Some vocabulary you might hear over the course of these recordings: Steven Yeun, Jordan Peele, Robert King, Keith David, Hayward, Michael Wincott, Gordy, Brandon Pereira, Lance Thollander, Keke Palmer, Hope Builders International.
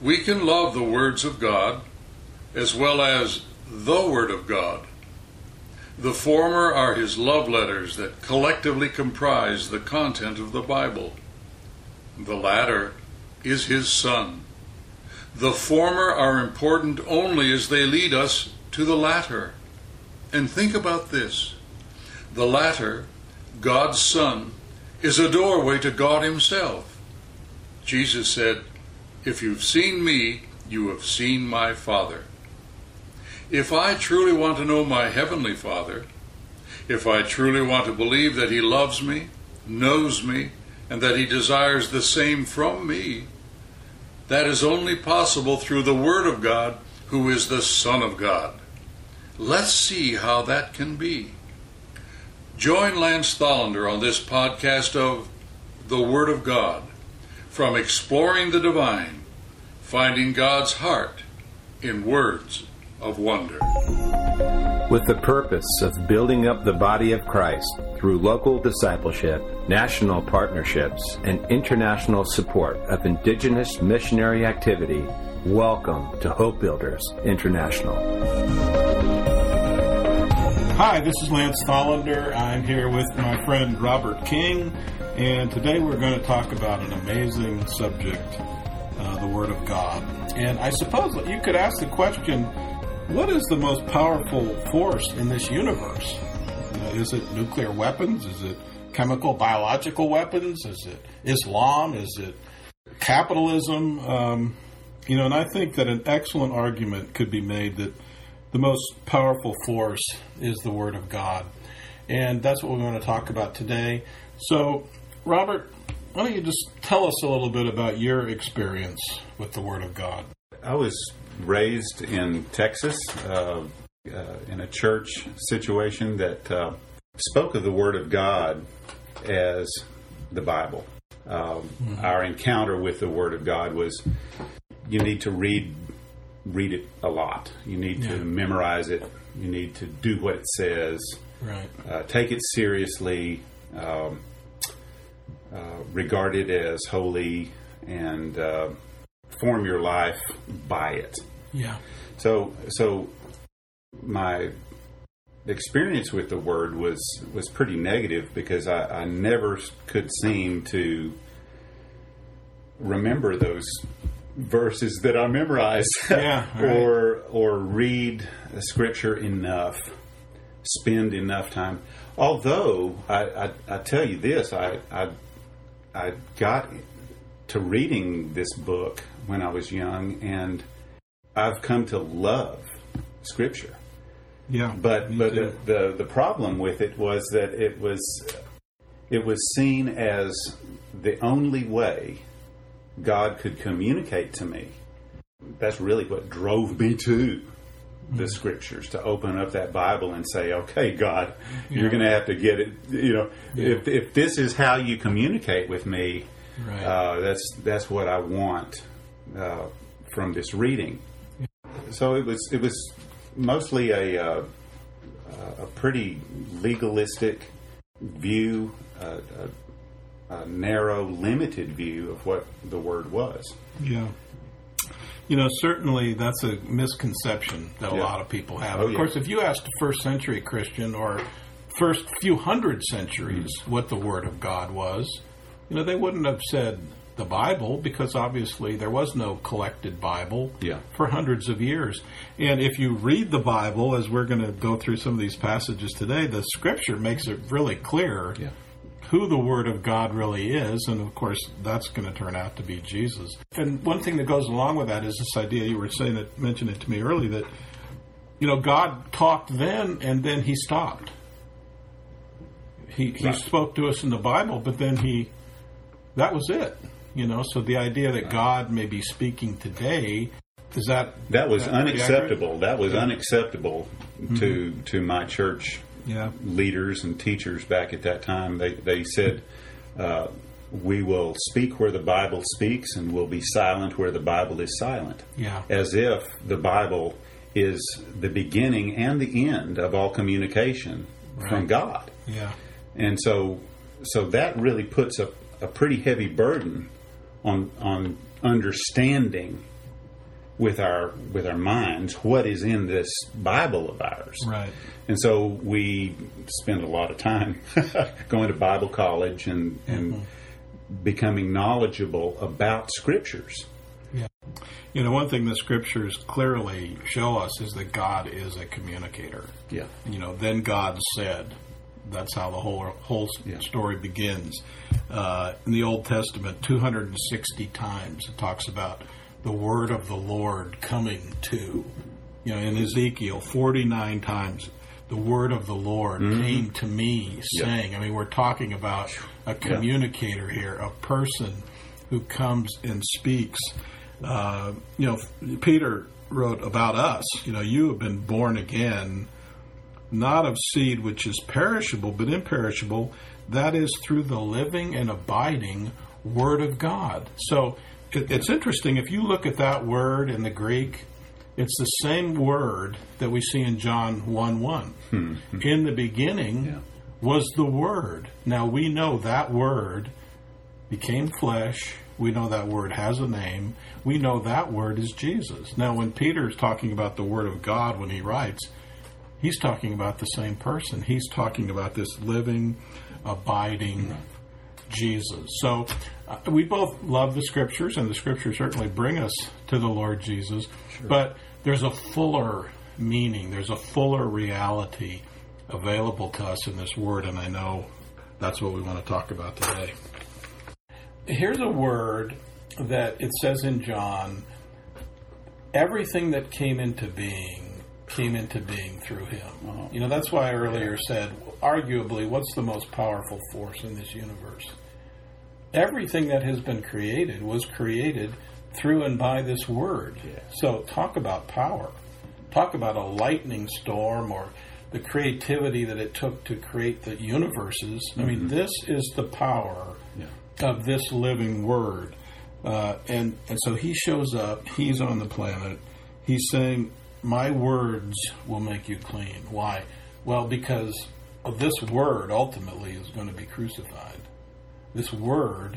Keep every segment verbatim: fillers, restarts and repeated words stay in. we can love the words of God as well as the Word of God. The former are his love letters that collectively comprise the content of the Bible. The latter is his Son. The former are important only as they lead us to the latter. And think about this. The latter, God's Son, is a doorway to God himself. Jesus said, "If you've seen me, you have seen my Father." If I truly want to know my Heavenly Father, if I truly want to believe that he loves me, knows me, and that he desires the same from me, that is only possible through the Word of God, who is the Son of God. Let's see how that can be. Join Lance Thollander on this podcast of The Word of God, from exploring the divine, finding God's heart in words of wonder. With the purpose of building up the body of Christ through local discipleship, national partnerships, and international support of indigenous missionary activity, welcome to Hope Builders International. Hi, this is Lance Thollander. I'm here with my friend Robert King, and today we're going to talk about an amazing subject, uh, the Word of God. And I suppose that you could ask the question, what is the most powerful force in this universe? You know, is it nuclear weapons? Is it chemical, biological weapons? Is it Islam? Is it capitalism? Um, you know, and I think that an excellent argument could be made that the most powerful force is the Word of God. And that's what we're going to talk about today. So, Robert, why don't you just tell us a little bit about your experience with the Word of God? I was raised in Texas uh, uh, in a church situation that uh, spoke of the Word of God as the Bible. Um, mm-hmm. Our encounter with the Word of God was, you need to read read it a lot. You need yeah. to memorize it. You need to do what it says. Right. Uh, take it seriously. Um, uh, regard it as holy and uh, form your life by it. Yeah. So, so my experience with the Word was, was pretty negative because I, I never could seem to remember those verses that I memorized, yeah, right. or or read Scripture enough, spend enough time. Although I, I, I tell you this, I, I I got to reading this book when I was young, and I've come to love Scripture. Yeah, but but the, the the problem with it was that it was it was seen as the only way God could communicate to me. That's really what drove me to the Scriptures, to open up that Bible and say, okay, God, you're yeah. going to have to get it. You know, yeah. if if this is how you communicate with me, right. uh, that's that's what I want uh, from this reading. Yeah. So it was it was mostly a uh, a pretty legalistic view, uh, a A narrow, limited view of what the Word was. Yeah. You know, certainly that's a misconception that yeah. a lot of people have. Oh, of course, yeah. if you asked a first century Christian or first few hundred centuries mm. what the Word of God was, you know, they wouldn't have said the Bible, because obviously there was no collected Bible yeah. for hundreds of years. And if you read the Bible, as we're going to go through some of these passages today, the Scripture makes it really clear yeah. who the Word of God really is, and of course that's going to turn out to be Jesus. And one thing that goes along with that is this idea you were saying that mentioned it to me early that you know God talked then and then he stopped. He he right. spoke to us in the Bible, but then he that was it. You know, so the idea that God may be speaking today is that that was that unacceptable. That was yeah. unacceptable mm-hmm. to to my church. Yeah. Leaders and teachers back at that time, they, they said, uh, we will speak where the Bible speaks and we'll be silent where the Bible is silent. Yeah. As if the Bible is the beginning and the end of all communication right. from God. Yeah. And so so that really puts a, a pretty heavy burden on on understanding with our with our minds what is in this Bible of ours. Right. And so we spend a lot of time going to Bible college and, and mm-hmm. becoming knowledgeable about Scriptures. Yeah. You know, one thing the Scriptures clearly show us is that God is a communicator. Yeah. You know, then God said. That's how the whole whole yeah. story begins. Uh, in the Old Testament, two hundred sixty times it talks about the word of the Lord coming to. You know, in Ezekiel, forty-nine times the word of the Lord mm-hmm. came to me, saying. Yeah. I mean, we're talking about a communicator yeah. here, a person who comes and speaks. Uh, you know, Peter wrote about us. You know, you have been born again. Not of seed which is perishable, but imperishable, that is through the living and abiding Word of God. So it, it's interesting, if you look at that word in the Greek, it's the same word that we see in John one one. Hmm. In the beginning yeah. was the Word. Now we know that Word became flesh. We know that Word has a name. We know that Word is Jesus. Now when Peter is talking about the Word of God when he writes, he's talking about the same person. He's talking about this living, abiding right. Jesus. So uh, we both love the Scriptures, and the Scriptures certainly bring us to the Lord Jesus. Sure. But there's a fuller meaning. There's a fuller reality available to us in this Word, and I know that's what we want to talk about today. Here's a word that it says in John, everything that came into being came into being through him. Uh-huh. You know, that's why I earlier said, arguably, what's the most powerful force in this universe? Everything that has been created was created through and by this word. Yeah. So talk about power. Talk about a lightning storm or the creativity that it took to create the universes. Mm-hmm. I mean, this is the power yeah. of this living word. Uh, and, and so he shows up. He's on the planet. He's saying, my words will make you clean. Why? Well, because of this word ultimately is going to be crucified. This word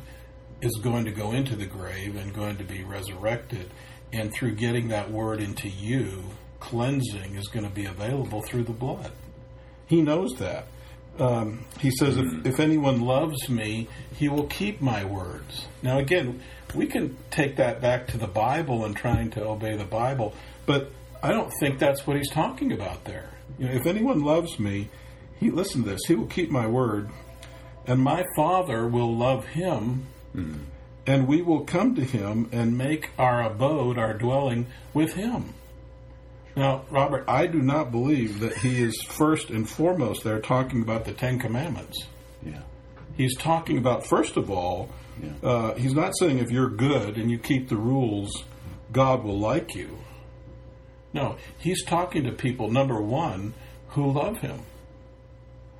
is going to go into the grave and going to be resurrected. And through getting that word into you, cleansing is going to be available through the blood. He knows that. Um, he says, if, if anyone loves me, he will keep my words. Now, again, we can take that back to the Bible and trying to obey the Bible, but I don't think that's what he's talking about there. You know, if anyone loves me, he listen to this, he will keep my word, and my Father will love him, mm. and we will come to him and make our abode, our dwelling, with him. Now, Robert, I do not believe that he is first and foremost there talking about the Ten Commandments. Yeah. He's talking about, first of all, yeah. uh, he's not saying if you're good and you keep the rules, God will like you. No, he's talking to people, number one, who love him.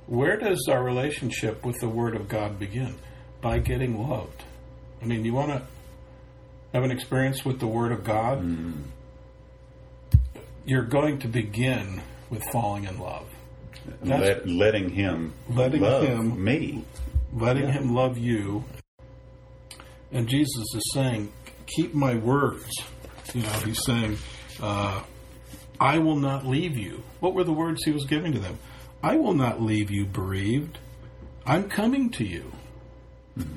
Where does our relationship with the Word of God begin? By getting loved. I mean, you want to have an experience with the Word of God? Mm. You're going to begin with falling in love. Let, letting him letting love him, me. Letting yeah. him love you. And Jesus is saying, keep my words. You know, he's saying, Uh, I will not leave you. What were the words he was giving to them? I will not leave you bereaved. I'm coming to you. Mm-hmm.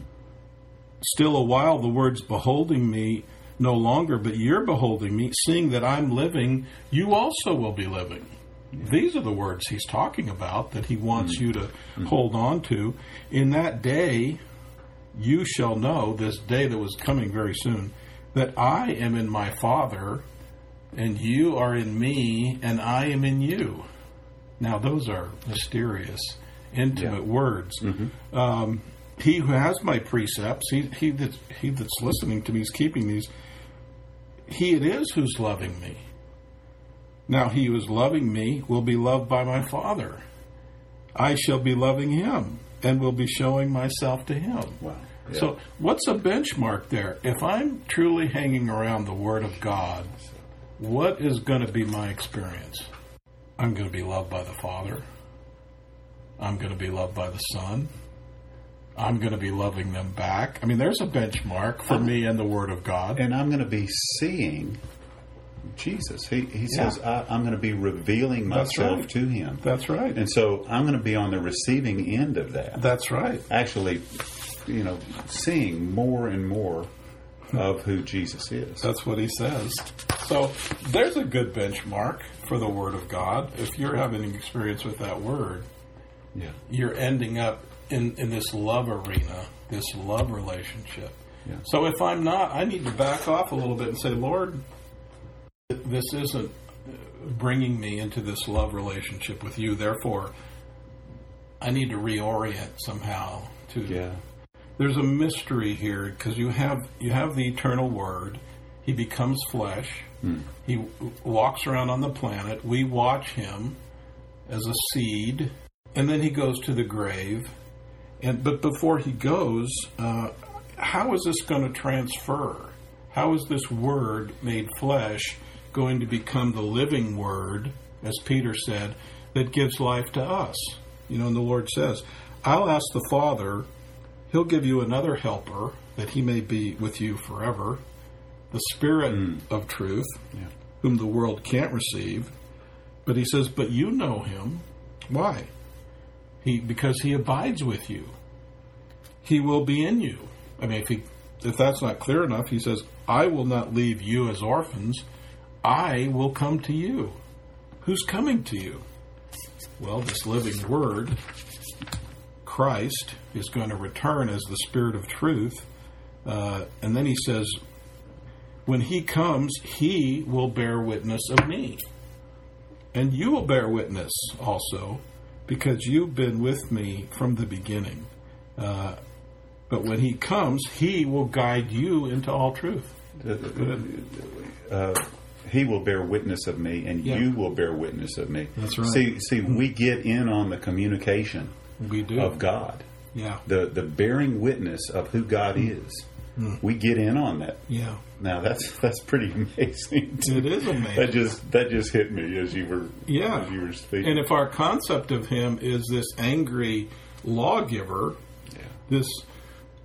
Still a while, the words beholding me no longer, but you're beholding me, seeing that I'm living, you also will be living. Yeah. These are the words he's talking about that he wants mm-hmm. you to mm-hmm. hold on to. In that day, you shall know, this day that was coming very soon, that I am in my Father, and you are in me, and I am in you. Now, those are mysterious, intimate yeah. words. Mm-hmm. Um, he who has my precepts, he he that's, he that's listening to me is keeping these. He it is who's loving me. Now, he who is loving me will be loved by my Father. I shall be loving him and will be showing myself to him. Wow. Yeah. So what's a benchmark there? If I'm truly hanging around the Word of God, what is going to be my experience? I'm going to be loved by the Father. I'm going to be loved by the Son. I'm going to be loving them back. I mean, there's a benchmark for me and the Word of God. And I'm going to be seeing Jesus. He he yeah. says, I, I'm going to be revealing myself right. to him. That's right. And so I'm going to be on the receiving end of that. That's right. Actually, you know, seeing more and more of who Jesus is. That's what he says. So there's a good benchmark for the Word of God. If you're having an experience with that Word, yeah. you're ending up in, in this love arena, this love relationship. Yeah. So if I'm not, I need to back off a little bit and say, Lord, this isn't bringing me into this love relationship with you. Therefore, I need to reorient somehow to yeah. There's a mystery here because you have you have the eternal Word. He becomes flesh. Hmm. He walks around on the planet. We watch him as a seed, and then he goes to the grave. And but before he goes, uh, how is this going to transfer? How is this Word made flesh going to become the living Word, as Peter said, that gives life to us? You know, and the Lord says, "I'll ask the Father. He'll give you another helper, that he may be with you forever, the Spirit mm. of truth, yeah. whom the world can't receive." But he says, but you know him. Why? He Because he abides with you. He will be in you. I mean, if, he, if that's not clear enough, he says, I will not leave you as orphans. I will come to you. Who's coming to you? Well, this living Word, Christ, is going to return as the Spirit of truth. Uh, and then he says, when he comes, he will bear witness of me. And you will bear witness also, because you've been with me from the beginning. Uh, but when he comes, he will guide you into all truth. Uh, he will bear witness of me, and yeah. you will bear witness of me. That's right. See, see, we get in on the communication. We do. Of God. Yeah. The the bearing witness of who God mm. is. Mm. We get in on that. Yeah. Now that's that's pretty amazing. Too. It is amazing. That just that just hit me as you were yeah. as you were speaking. And if our concept of him is this angry lawgiver, yeah. this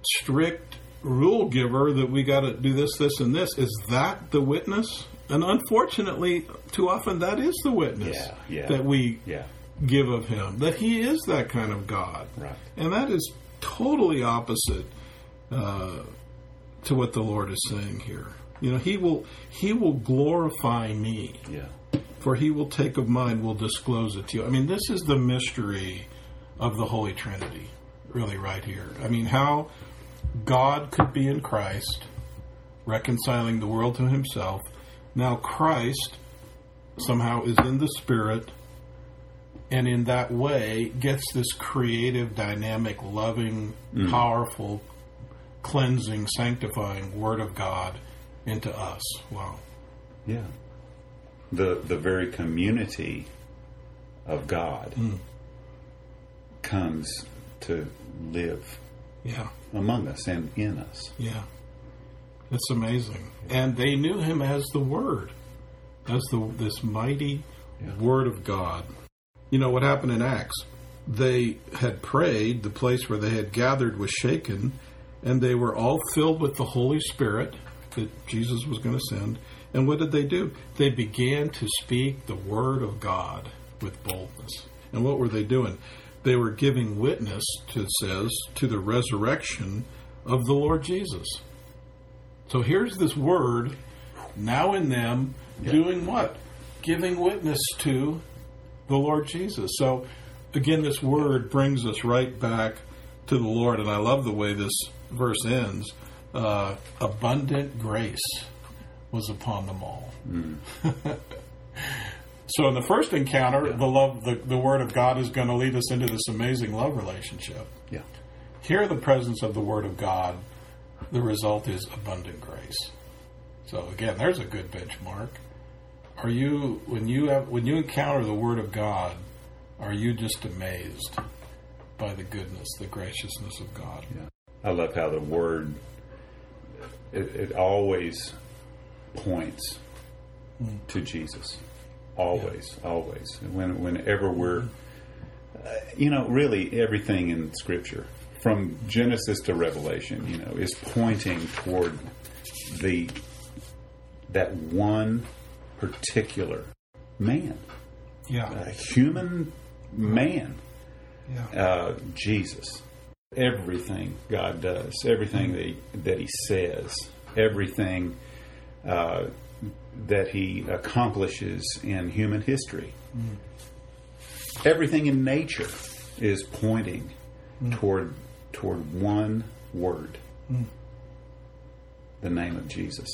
strict rule giver that we gotta do this, this and this, is that the witness? And unfortunately, too often that is the witness yeah. Yeah. that we yeah. give of him, that he is that kind of God. Right. And that is totally opposite uh, to what the Lord is saying here. You know, he will he will glorify me. Yeah. For he will take of mine, will disclose it to you. I mean, this is the mystery of the Holy Trinity, really, right here. I mean, how God could be in Christ, reconciling the world to himself. Now Christ somehow is in the Spirit, and in that way, gets this creative, dynamic, loving, mm. powerful, cleansing, sanctifying Word of God into us. Wow. Yeah. The the very community of God mm. comes to live yeah. among us and in us. Yeah. It's amazing. Yeah. And they knew him as the Word, as the this mighty yeah. Word of God. You know what happened in Acts? They had prayed, the place where they had gathered was shaken, and they were all filled with the Holy Spirit that Jesus was going to send. And what did they do? They began to speak the Word of God with boldness. And what were they doing? They were giving witness, it says, to the resurrection of the Lord Jesus. So here's this Word, now in them, yeah. doing what? Giving witness to the Lord Jesus. So, again, this Word brings us right back to the Lord, and I love the way this verse ends. Uh, abundant grace was upon them all. Mm. So, in the first encounter, yeah. the love, the, the Word of God is going to lead us into this amazing love relationship. Yeah. Here, the presence of the Word of God, the result is abundant grace. So, again, there's a good benchmark. Are you when you have, when you encounter the Word of God, are you just amazed by the goodness, the graciousness of God? Yeah. I love how the Word it, it always points mm. to Jesus. Always, yeah. always. When whenever we're, uh, you know, really everything in Scripture, from Genesis to Revelation, you know, is pointing toward the that one particular man. Yeah. A human man. Yeah. Uh, Jesus. Everything God does, everything that he, that he says, everything uh, that he accomplishes in human history, mm. everything in nature is pointing mm. toward toward one word, mm. the name of Jesus.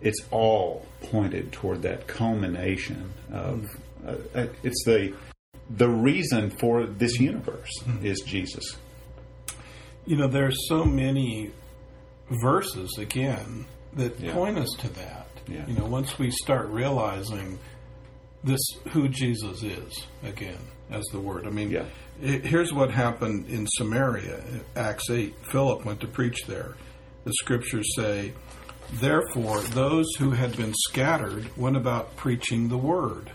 It's all pointed toward that culmination of uh, it's the the reason for this universe is Jesus. You know, there's so many verses again that yeah. point us to that. Yeah. You know, once we start realizing this, who Jesus is again as the Word. I mean, yeah. it, here's what happened in Samaria, Acts eight. Philip went to preach there. The scriptures say, "Therefore, those who had been scattered went about preaching the word.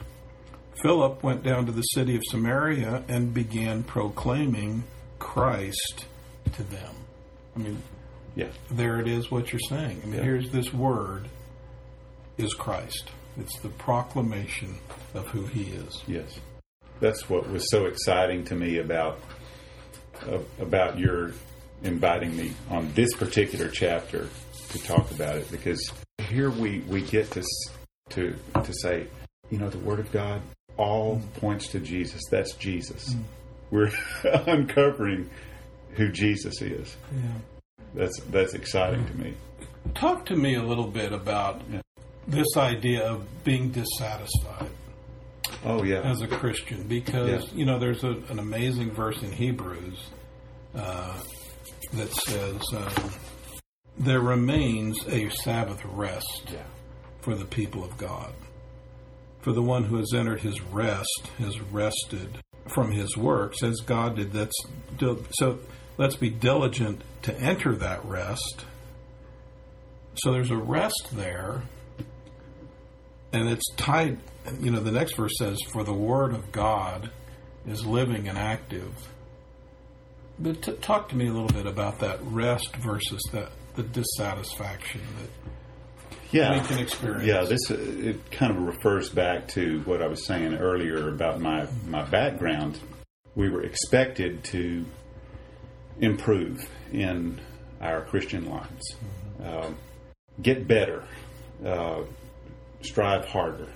Philip went down to the city of Samaria and began proclaiming Christ to them." I mean, yeah. there it is, what you're saying. I mean, yeah. here's this word is Christ. It's the proclamation of who he is. Yes. That's what was so exciting to me about uh, about your inviting me on this particular chapter to talk about it, because here we, we get to, to, to say, you know, the Word of God all mm. points to Jesus. That's Jesus. Mm. We're uncovering who Jesus is. Yeah. That's that's exciting to me. Talk to me a little bit about yeah. this idea of being dissatisfied. Oh, yeah. As a Christian, because, yeah. you know, there's a, an amazing verse in Hebrews uh, that says, um, there remains a Sabbath rest yeah. for the people of God. For the one who has entered his rest has rested from his works as God did. That's so let's be diligent to enter that rest. So there's a rest there, and it's tied, you know, the next verse says, for the word of God is living and active. But t- talk to me a little bit about that rest versus that the dissatisfaction that Yeah, we can experience. Yeah, this uh, it kind of refers back to what I was saying earlier about my, my background. We were expected to improve in our Christian lives, uh, get better, uh, strive harder,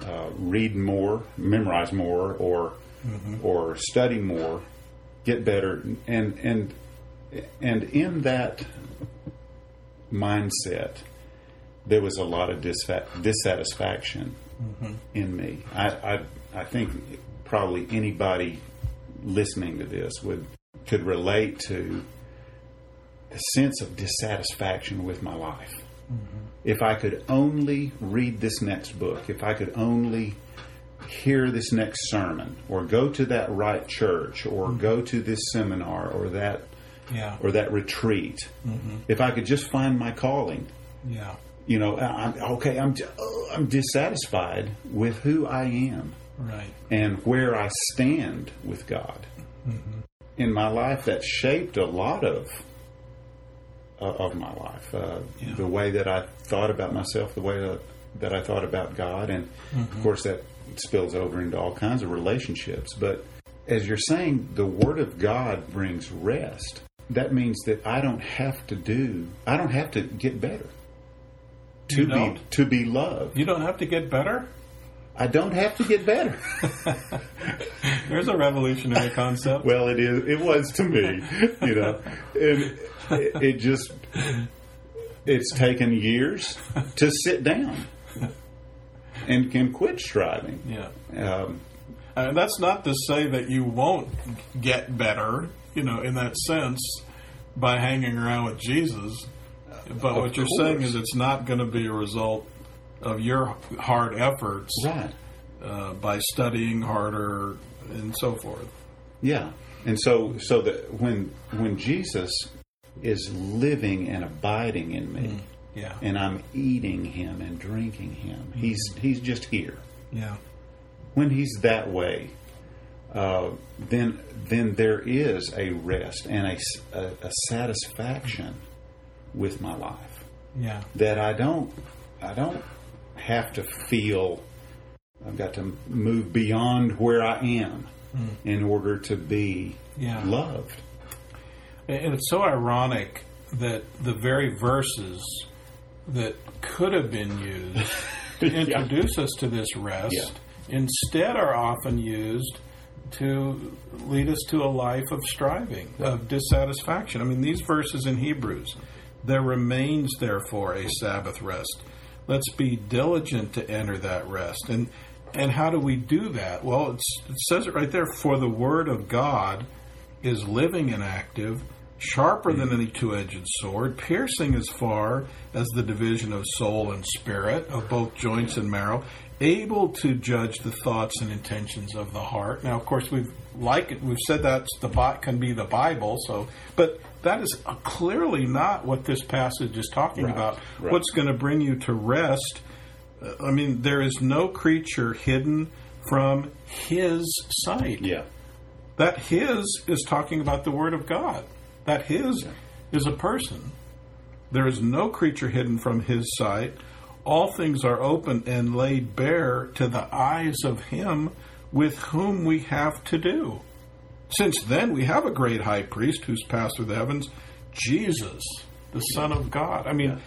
uh, read more, memorize more, or mm-hmm. or study more, get better, and and and in that mindset, there was a lot of dissatisfaction mm-hmm. in me. I, I I think probably anybody listening to this would could relate to the sense of dissatisfaction with my life. Mm-hmm. If I could only read this next book, if I could only hear this next sermon, or go to that right church, or mm-hmm. go to this seminar, or that yeah. or that retreat, mm-hmm. if I could just find my calling. Yeah. You know, I'm, okay, I'm oh, I'm dissatisfied with who I am, right, and where I stand with God. Mm-hmm. In my life, that shaped a lot of uh, of my life, uh, yeah. the way that I thought about myself, the way that, that I thought about God, and mm-hmm. of course that spills over into all kinds of relationships. But as you're saying, the Word of God brings rest. That means that I don't have to do, I don't have to get better. To you be don't. to be loved. You don't have to get better? I don't have to get better. There's a revolutionary concept. Well, it is. It was to me, you know. And it, it just, it's taken years to sit down and can quit striving. Yeah. Um, I mean, that's not to say that you won't get better, you know, in that sense, by hanging around with Jesus. But what you're saying is it's not going to be a result of your hard efforts, right? Uh, by studying harder and so forth. Yeah, and so so that when when Jesus is living and abiding in me, mm, yeah, and I'm eating him and drinking him, he's he's just here. Yeah. When he's that way, uh, then then there is a rest and a a, a satisfaction with my life, yeah, that I don't, I don't have to feel, I've got to move beyond where I am mm. in order to be yeah. loved. And it's so ironic that the very verses that could have been used to introduce yeah. us to this rest yeah. instead are often used to lead us to a life of striving, yeah. of dissatisfaction. I mean, these verses in Hebrews, there remains, therefore, a Sabbath rest. Let's be diligent to enter that rest. And and how do we do that? Well, it's, it says it right there, for the word of God is living and active, sharper than any two-edged sword, piercing as far as the division of soul and spirit, of both joints and marrow, able to judge the thoughts and intentions of the heart. Now, of course, we've like it, we've said that the bot can be the Bible. So, but that is clearly not what this passage is talking right, about. Right. What's going to bring you to rest? I mean, there is no creature hidden from His sight. Yeah. That His is talking about the Word of God. That His yeah. is a person. There is no creature hidden from His sight. All things are open and laid bare to the eyes of Him with whom we have to do. Since then, we have a great high priest who's passed through the heavens, Jesus, the Son of God. I mean, yeah.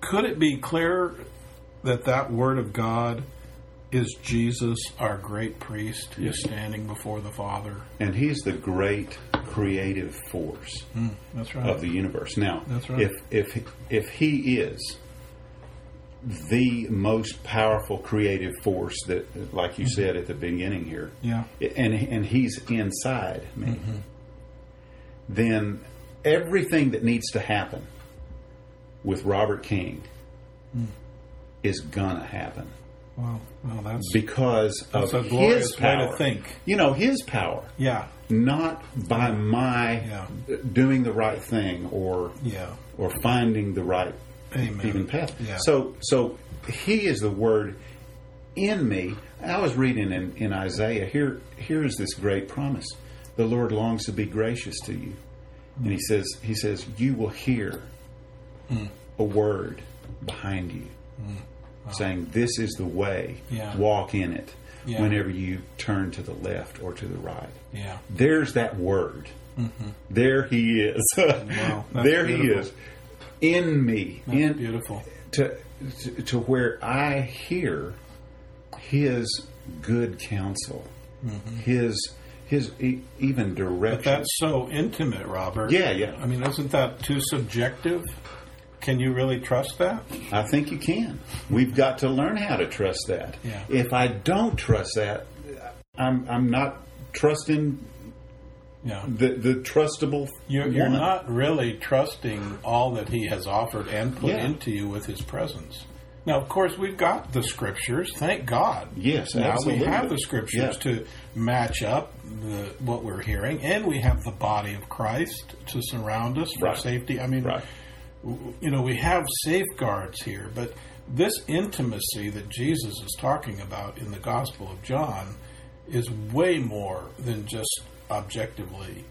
could it be clear that that Word of God is Jesus, our great priest, who's yes. standing before the Father? And He's the great creative force mm, that's right. of the universe. Now, that's right. if, if, if He is the most powerful creative force that, like you mm-hmm. said at the beginning here, yeah. and and He's inside me, mm-hmm. then everything that needs to happen with Robert King mm. is gonna happen. Wow, well, that's because that's of a glorious His power. Way to think. You know, His power. Yeah, not by yeah. my yeah. doing the right thing or yeah. or finding the right. Amen. Even path. Yeah. So, so He is the Word in me. I was reading in, in Isaiah. Here, here is this great promise: the Lord longs to be gracious to you, mm. and He says, He says, you will hear mm. a word behind you, mm. wow. saying, "This is the way. Yeah. Walk in it." Yeah. Whenever you turn to the left or to the right, yeah. there's that word. Mm-hmm. There He is. Wow, there He beautiful. Is. In me, that's in beautiful to, to to where I hear His good counsel, mm-hmm. His His e- even direction. But that's so intimate, Robert. Yeah, yeah. I mean, isn't that too subjective? Can you really trust that? I think you can. We've got to learn how to trust that. Yeah. If I don't trust that, I'm I'm not trusting. Yeah. The the trustable You're, you're not really trusting all that He has offered and put yeah. into you with His presence. Now, of course, we've got the Scriptures. Thank God. Yes, now absolutely. We have the Scriptures yeah. to match up the, what we're hearing, and we have the body of Christ to surround us for right. safety. I mean, right. you know, we have safeguards here, but this intimacy that Jesus is talking about in the Gospel of John is way more than just objectively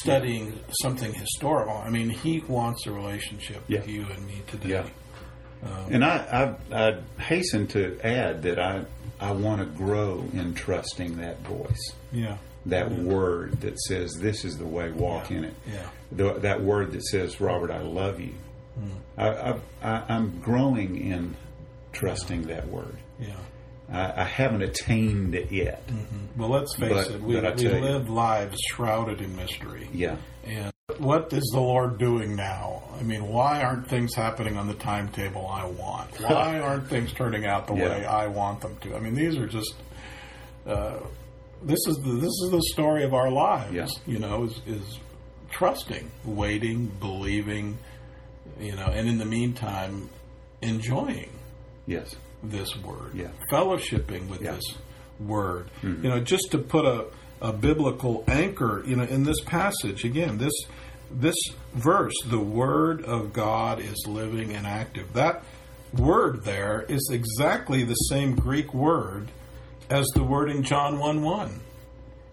studying yeah. something historical. I mean, He wants a relationship yeah. with you and me today. Yeah. Um, and I, I, I hasten to add that I, I want to grow in trusting that voice. Yeah. That yeah. word that says, "This is the way, walk yeah. in it." Yeah. The, that word that says, "Robert, I love you." Mm. I, I, I, I'm growing in trusting yeah. that word. Yeah. I, I haven't attained it yet. Mm-hmm. Well, let's face but, it. We, we live you. lives shrouded in mystery. Yeah. And what is the Lord doing now? I mean, why aren't things happening on the timetable I want? Why aren't things turning out the yeah. way I want them to? I mean, these are just. Uh, this is the, this is the story of our lives. Yeah. You know, is, is trusting, waiting, believing, you know, and in the meantime, enjoying. Yes. This word, yeah. fellowshipping with yeah. this word, mm-hmm. you know, just to put a, a biblical anchor, you know, in this passage again, this this verse, the Word of God is living and active. That word there is exactly the same Greek word as the word in John one one.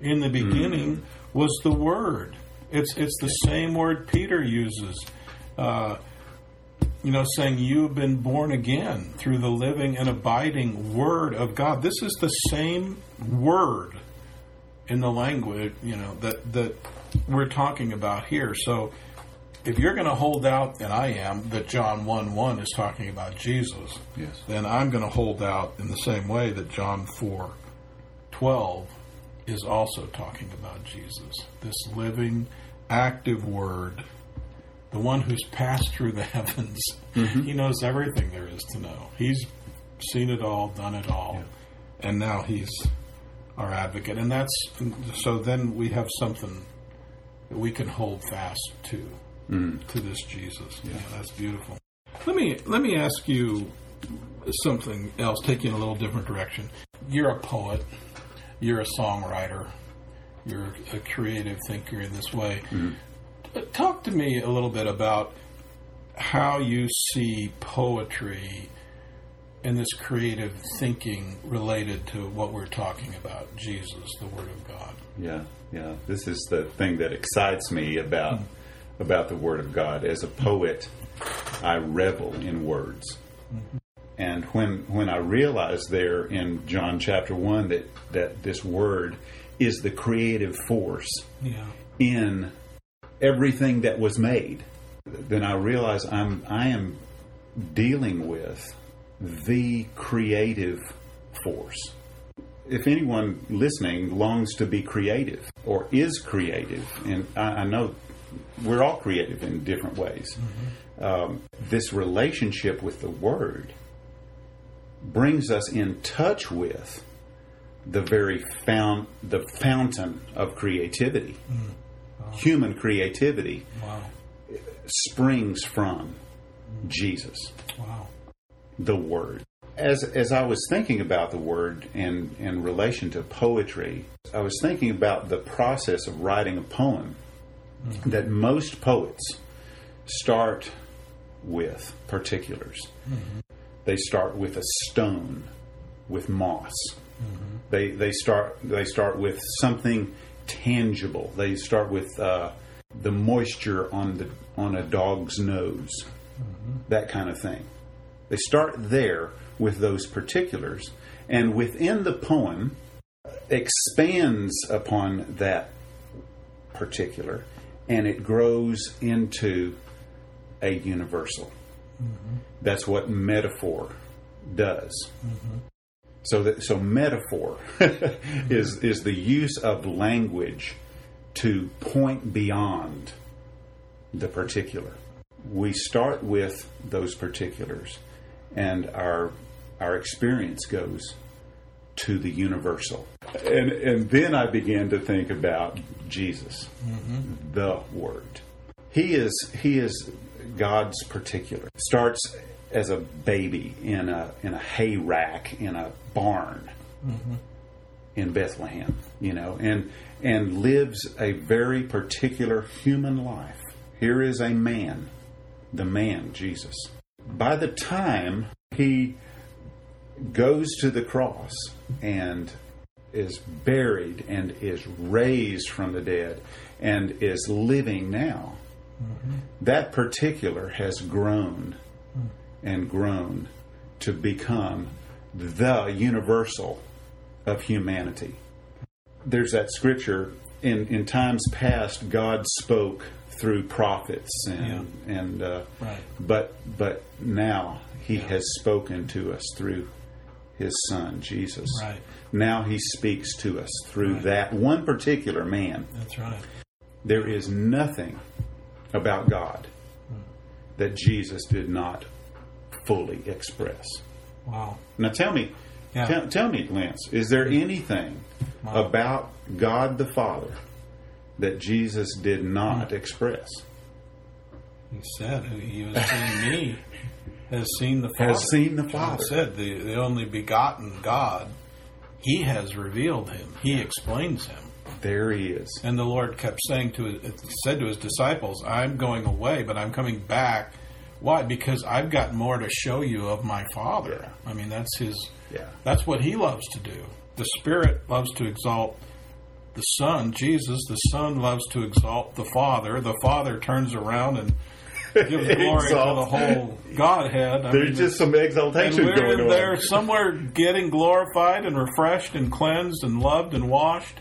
In the beginning mm-hmm. was the Word. It's it's the same word Peter uses. Uh, you know, saying you've been born again through the living and abiding Word of God. This is the same word in the language, you know, that that we're talking about here. So if you're going to hold out, and I am, that John one one is talking about Jesus, yes, then I'm going to hold out in the same way that John four twelve is also talking about Jesus, this living, active Word, the one who's passed through the heavens. Mm-hmm. He knows everything there is to know. He's seen it all, done it all, yeah. And now he's our advocate. And that's so then we have something that we can hold fast to. Mm. To this Jesus. Yeah. Yeah, that's beautiful. Let me let me ask you something else, take you in a little different direction. You're a poet, you're a songwriter, you're a creative thinker in this way. Mm. Talk to me a little bit about how you see poetry and this creative thinking related to what we're talking about, Jesus, the Word of God. Yeah, yeah. This is the thing that excites me about... Mm. about the Word of God. As a poet, I revel in words. Mm-hmm. And when when I realized there in John chapter one that, that this Word is the creative force, yeah, in everything that was made, then I realized I'm I am dealing with the creative force. If anyone listening longs to be creative or is creative, and I, I know we're all creative in different ways. Mm-hmm. Um, this relationship with the Word brings us in touch with the very found, the fountain of creativity. Mm. Wow. Human creativity, wow, springs from mm. Jesus, wow, the Word. As as I was thinking about the Word in, in relation to poetry, I was thinking about the process of writing a poem. Mm-hmm. That most poets start with particulars. Mm-hmm. They start with a stone, with moss. Mm-hmm. They they start they start with something tangible. They start with uh, the moisture on the on a dog's nose, mm-hmm, that kind of thing. They start there with those particulars, and within the poem expands upon that particular. And it grows into a universal. Mm-hmm. That's what metaphor does. Mm-hmm. So that so metaphor mm-hmm. is is the use of language to point beyond the particular. We start with those particulars, and our our experience goes to the universal. And and then I began to think about Jesus, mm-hmm, the Word. He is he is God's particular. Starts as a baby in a in a hay rack in a barn, mm-hmm, in Bethlehem, you know, and and lives a very particular human life. Here is a man, the man Jesus. By the time he goes to the cross and is buried and is raised from the dead and is living now, mm-hmm, that particular has grown and grown to become the universal of humanity. There's that scripture, in, in times past, God spoke through prophets, and, yeah, and uh, right. but but now he, yeah, has spoken to us through his son, Jesus. Right. Now he speaks to us through, right, that one particular man. That's right. There is nothing about God that Jesus did not fully express. Wow. Now tell me, yeah. t- tell me, Lance, is there anything, wow, about God the Father that Jesus did not, hmm, express? He said, he was saying me. Has seen the Father. Has seen the Father. Said the, the only begotten God, he has revealed him. He explains him. There he is. And the Lord kept saying to his, said to his disciples, "I'm going away, but I'm coming back. Why? Because I've got more to show you of my Father." Yeah. I mean, that's his. Yeah. That's what he loves to do. The Spirit loves to exalt the Son, Jesus. The Son loves to exalt the Father. The Father turns around and gives glory to the whole Godhead. I There's mean, just some exaltation going on. And we're there somewhere getting glorified and refreshed and cleansed and loved and washed,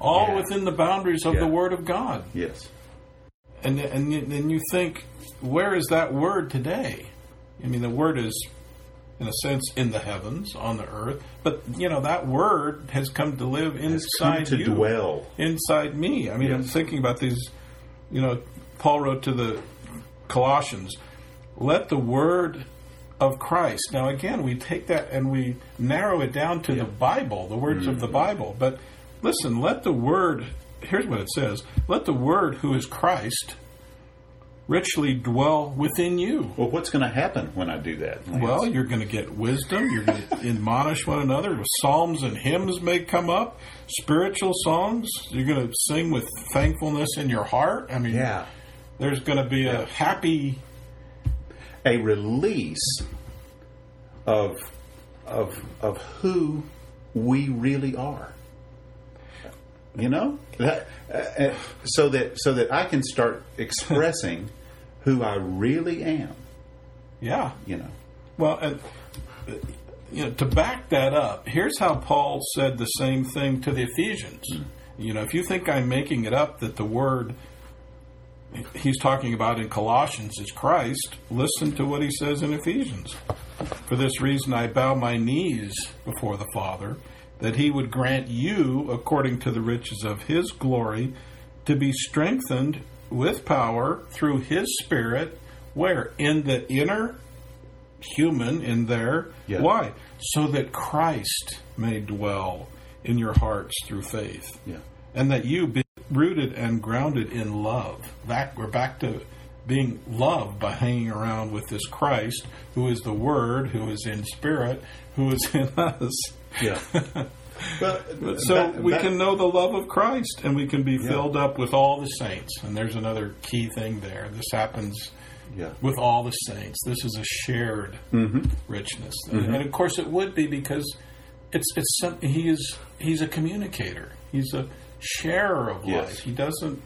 all yeah. within the boundaries of yeah. the Word of God. Yes. And, and, and you think, where is that Word today? I mean, the Word is, in a sense, in the heavens, on the earth. But, you know, that Word has come to live inside you. Has come to dwell. Inside me. I mean, yes. I'm thinking about these, you know, Paul wrote to the Colossians, let the Word of Christ. Now, again, we take that and we narrow it down to yeah. the Bible, the words mm-hmm. of the Bible. But listen, let the Word, here's what it says, let the Word who is Christ richly dwell within you. Well, what's going to happen when I do that, Lance? Well, you're going to get wisdom. You're going to admonish one another. Psalms and hymns may come up. Spiritual songs. You're going to sing with thankfulness in your heart. I mean, yeah. there's going to be yeah. a happy... A release of, of, of who we really are. You know, that, uh, so that so that I can start expressing who I really am. Yeah, you know. Well, and, you know, to back that up, here's how Paul said the same thing to the Ephesians. Mm-hmm. You know, if you think I'm making it up that the word he's talking about in Colossians is Christ, listen to what he says in Ephesians. For this reason, I bow my knees before the Father, that he would grant you, according to the riches of his glory, to be strengthened with power through his Spirit, where? In the inner human, in there. Yeah. Why? So that Christ may dwell in your hearts through faith. Yeah. And that you be rooted and grounded in love. Back, we're back to being loved by hanging around with this Christ, who is the Word, who is in Spirit, who is in us. Yeah. But, so that, we that, can know the love of Christ, and we can be yeah. filled up with all the saints. And there's another key thing there. This happens yeah. with all the saints. This is a shared mm-hmm. richness, mm-hmm. and of course it would be because it's it's some, he is he's a communicator. He's a sharer of yes. life. He doesn't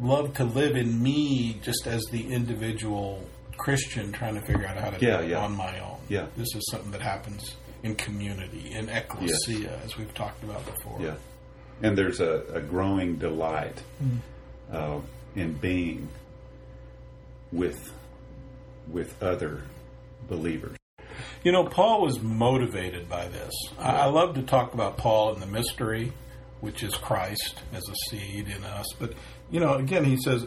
love to live in me just as the individual Christian trying to figure out how to yeah, do it yeah. on my own. Yeah. This is something that happens in community, in ecclesia, yes. as we've talked about before. Yeah. And there's a, a growing delight mm. uh, in being with with other believers. You know, Paul was motivated by this. Yeah. I, I love to talk about Paul and the mystery, which is Christ as a seed in us. But, you know, again, he says,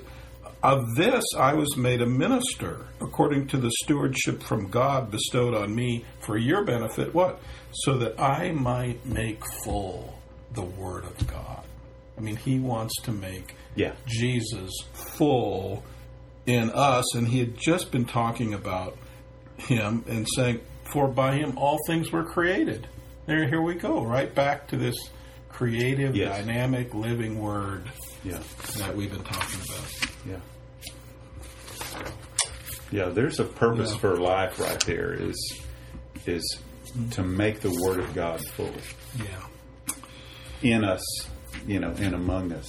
of this I was made a minister, according to the stewardship from God bestowed on me for your benefit, what? So that I might make full the Word of God. I mean, he wants to make yeah. Jesus full in us, and he had just been talking about him and saying, for by him all things were created. There, here we go, right back to this creative, yes. dynamic, living Word yeah. that we've been talking about. Yeah. Yeah, there's a purpose yeah. for life right there, is is to make the Word of God full. Yeah. In us, you know, and among us.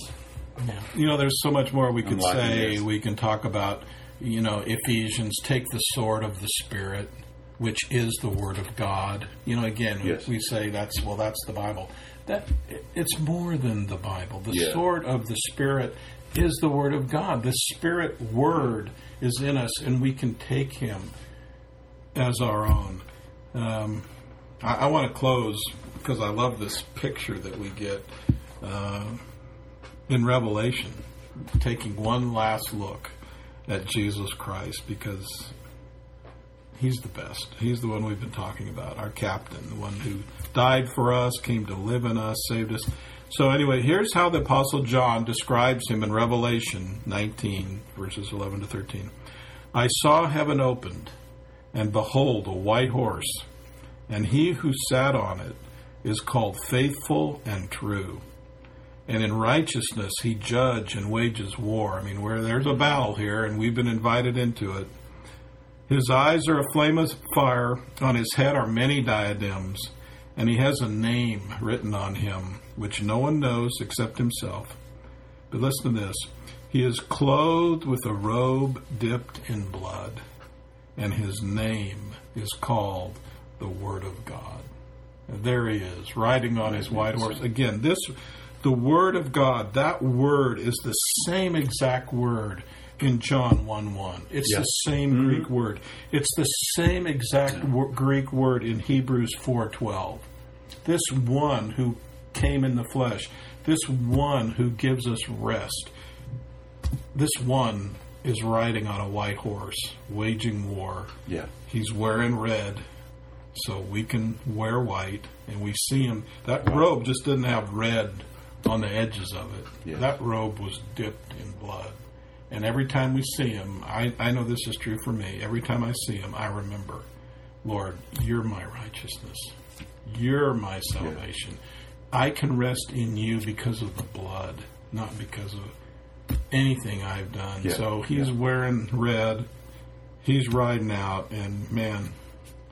Yeah. You know, there's so much more we could Unlike say. This. We can talk about, you know, Ephesians, take the sword of the Spirit, which is the Word of God. You know, again, yes. we say that's, well, that's the Bible. That it's more than the Bible. The yeah. sword of the Spirit is the Word of God. The Spirit Word is in us, and we can take him as our own. Um, I, I want to close because I love this picture that we get uh, in Revelation, taking one last look at Jesus Christ, because he's the best. He's the one we've been talking about, our captain, the one who died for us, came to live in us, saved us. So anyway, here's how the Apostle John describes him in Revelation nineteen, verses eleven to thirteen. I saw heaven opened, and behold, a white horse, and he who sat on it is called Faithful and True. And in righteousness he judges and wages war. I mean, where there's a battle here, and we've been invited into it. His eyes are a flame of fire, on his head are many diadems, and he has a name written on him, which no one knows except himself. But listen to this. He is clothed with a robe dipped in blood, and his name is called the Word of God. And there he is, riding on his white horse. Again, this, the Word of God, that word is the same exact word in John one one. It's yes. the same mm-hmm. Greek word. It's the same exact yeah. w- Greek word in Hebrews four twelve. This one who came in the flesh, this one who gives us rest, this one is riding on a white horse, waging war. Yeah. He's wearing red, so we can wear white, and we see him. That wow. robe just didn't have red on the edges of it. Yes. That robe was dipped in blood. And every time we see him, I, I know this is true for me. Every time I see him, I remember, Lord, you're my righteousness. You're my salvation. Yeah. I can rest in you because of the blood, not because of anything I've done. Yeah. So he's yeah. wearing red. He's riding out. And, man,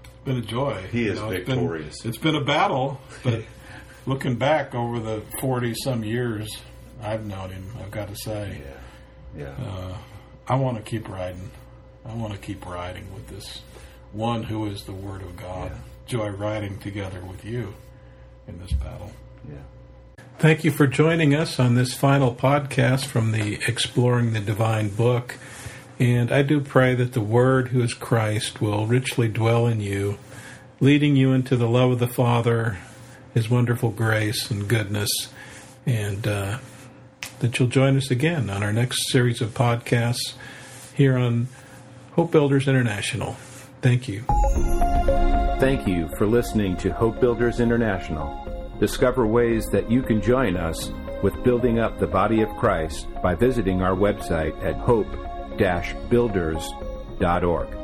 it's been a joy. He is you know, victorious. It's been, it's been a battle. But looking back over the forty-some years I've known him, I've got to say. Yeah. Yeah, uh, I want to keep riding. I want to keep riding with this one who is the Word of God. Yeah. Joy riding together with you in this battle. Yeah. Thank you for joining us on this final podcast from the Exploring the Divine book. And I do pray that the Word, who is Christ, will richly dwell in you, leading you into the love of the Father, His wonderful grace and goodness, and uh that you'll join us again on our next series of podcasts here on Hope Builders International. Thank you. Thank you for listening to Hope Builders International. Discover ways that you can join us with building up the body of Christ by visiting our website at hope dash builders dot org.